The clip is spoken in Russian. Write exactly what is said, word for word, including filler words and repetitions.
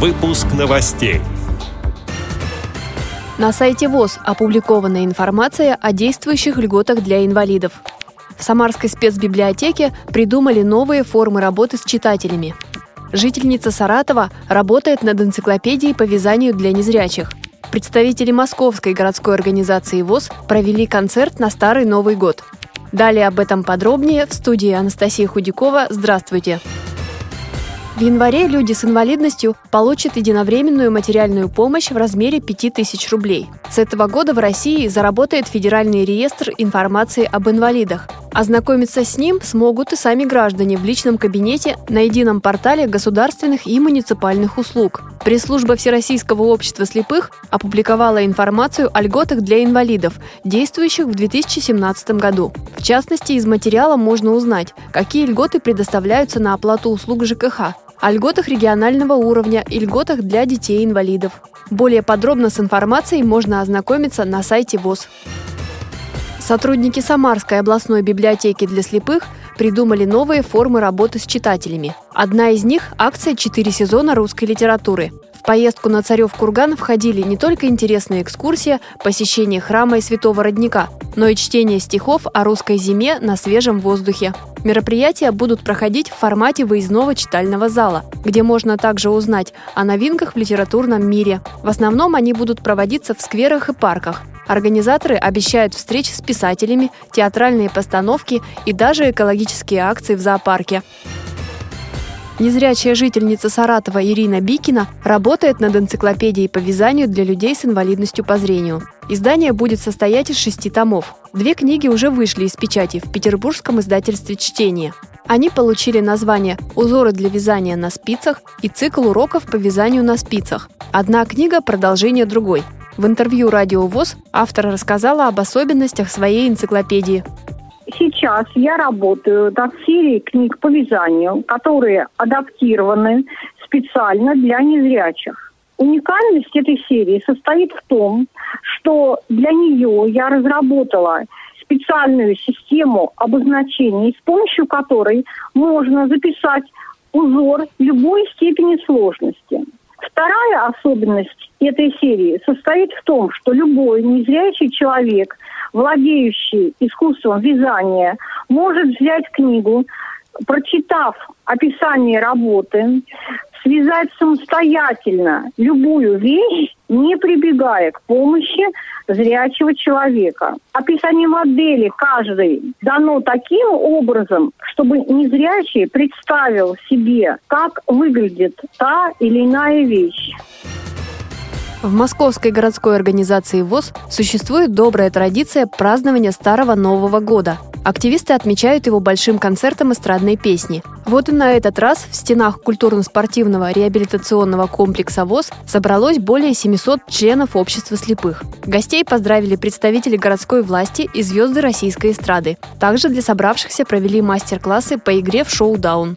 Выпуск новостей. На сайте ВОС опубликована информация о действующих льготах для инвалидов. В Самарской спецбиблиотеке придумали новые формы работы с читателями. Жительница Саратова работает над энциклопедией по вязанию для незрячих. Представители Московской городской организации ВОС провели концерт на Старый Новый год. Далее об этом подробнее в студии Анастасия Худякова. Здравствуйте! В январе люди с инвалидностью получат единовременную материальную помощь в размере пять тысяч рублей. С этого года в России заработает Федеральный реестр информации об инвалидах. Ознакомиться с ним смогут и сами граждане в личном кабинете на едином портале государственных и муниципальных услуг. Пресс-служба Всероссийского общества слепых опубликовала информацию о льготах для инвалидов, действующих в две тысячи семнадцатом году. В частности, из материала можно узнать, какие льготы предоставляются на оплату услуг ЖКХ, о льготах регионального уровня и льготах для детей-инвалидов. Более подробно с информацией можно ознакомиться на сайте ВОС. Сотрудники Самарской областной библиотеки для слепых придумали новые формы работы с читателями. Одна из них – акция «Четыре сезона русской литературы». В поездку на Царев Курган входили не только интересные экскурсии, посещение храма и святого родника, но и чтение стихов о русской зиме на свежем воздухе. Мероприятия будут проходить в формате выездного читального зала, где можно также узнать о новинках в литературном мире. В основном они будут проводиться в скверах и парках. Организаторы обещают встречи с писателями, театральные постановки и даже экологические акции в зоопарке. Незрячая жительница Саратова Ирина Бикина работает над энциклопедией по вязанию для людей с инвалидностью по зрению. Издание будет состоять из шести томов. Две книги уже вышли из печати в петербургском издательстве «Чтение». Они получили название «Узоры для вязания на спицах» и «Цикл уроков по вязанию на спицах». Одна книга – продолжение другой. В интервью «Радио ВОС» автор рассказала об особенностях своей энциклопедии. Сейчас я работаю над серией книг по вязанию, которые адаптированы специально для незрячих. Уникальность этой серии состоит в том, что для нее я разработала специальную систему обозначений, с помощью которой можно записать узор любой степени сложности. Вторая особенность этой серии состоит в том, что любой незрячий человек, владеющий искусством вязания, может взять книгу, прочитав описание работы, связать самостоятельно любую вещь, не прибегая к помощи зрячего человека. Описание модели каждой дано таким образом, чтобы незрячий представил себе, как выглядит та или иная вещь. В Московской городской организации ВОС существует добрая традиция празднования Старого Нового года. Активисты отмечают его большим концертом эстрадной песни. Вот и на этот раз в стенах культурно-спортивного реабилитационного комплекса ВОС собралось более семисот членов общества слепых. Гостей поздравили представители городской власти и звезды российской эстрады. Также для собравшихся провели мастер-классы по игре в шоу-даун.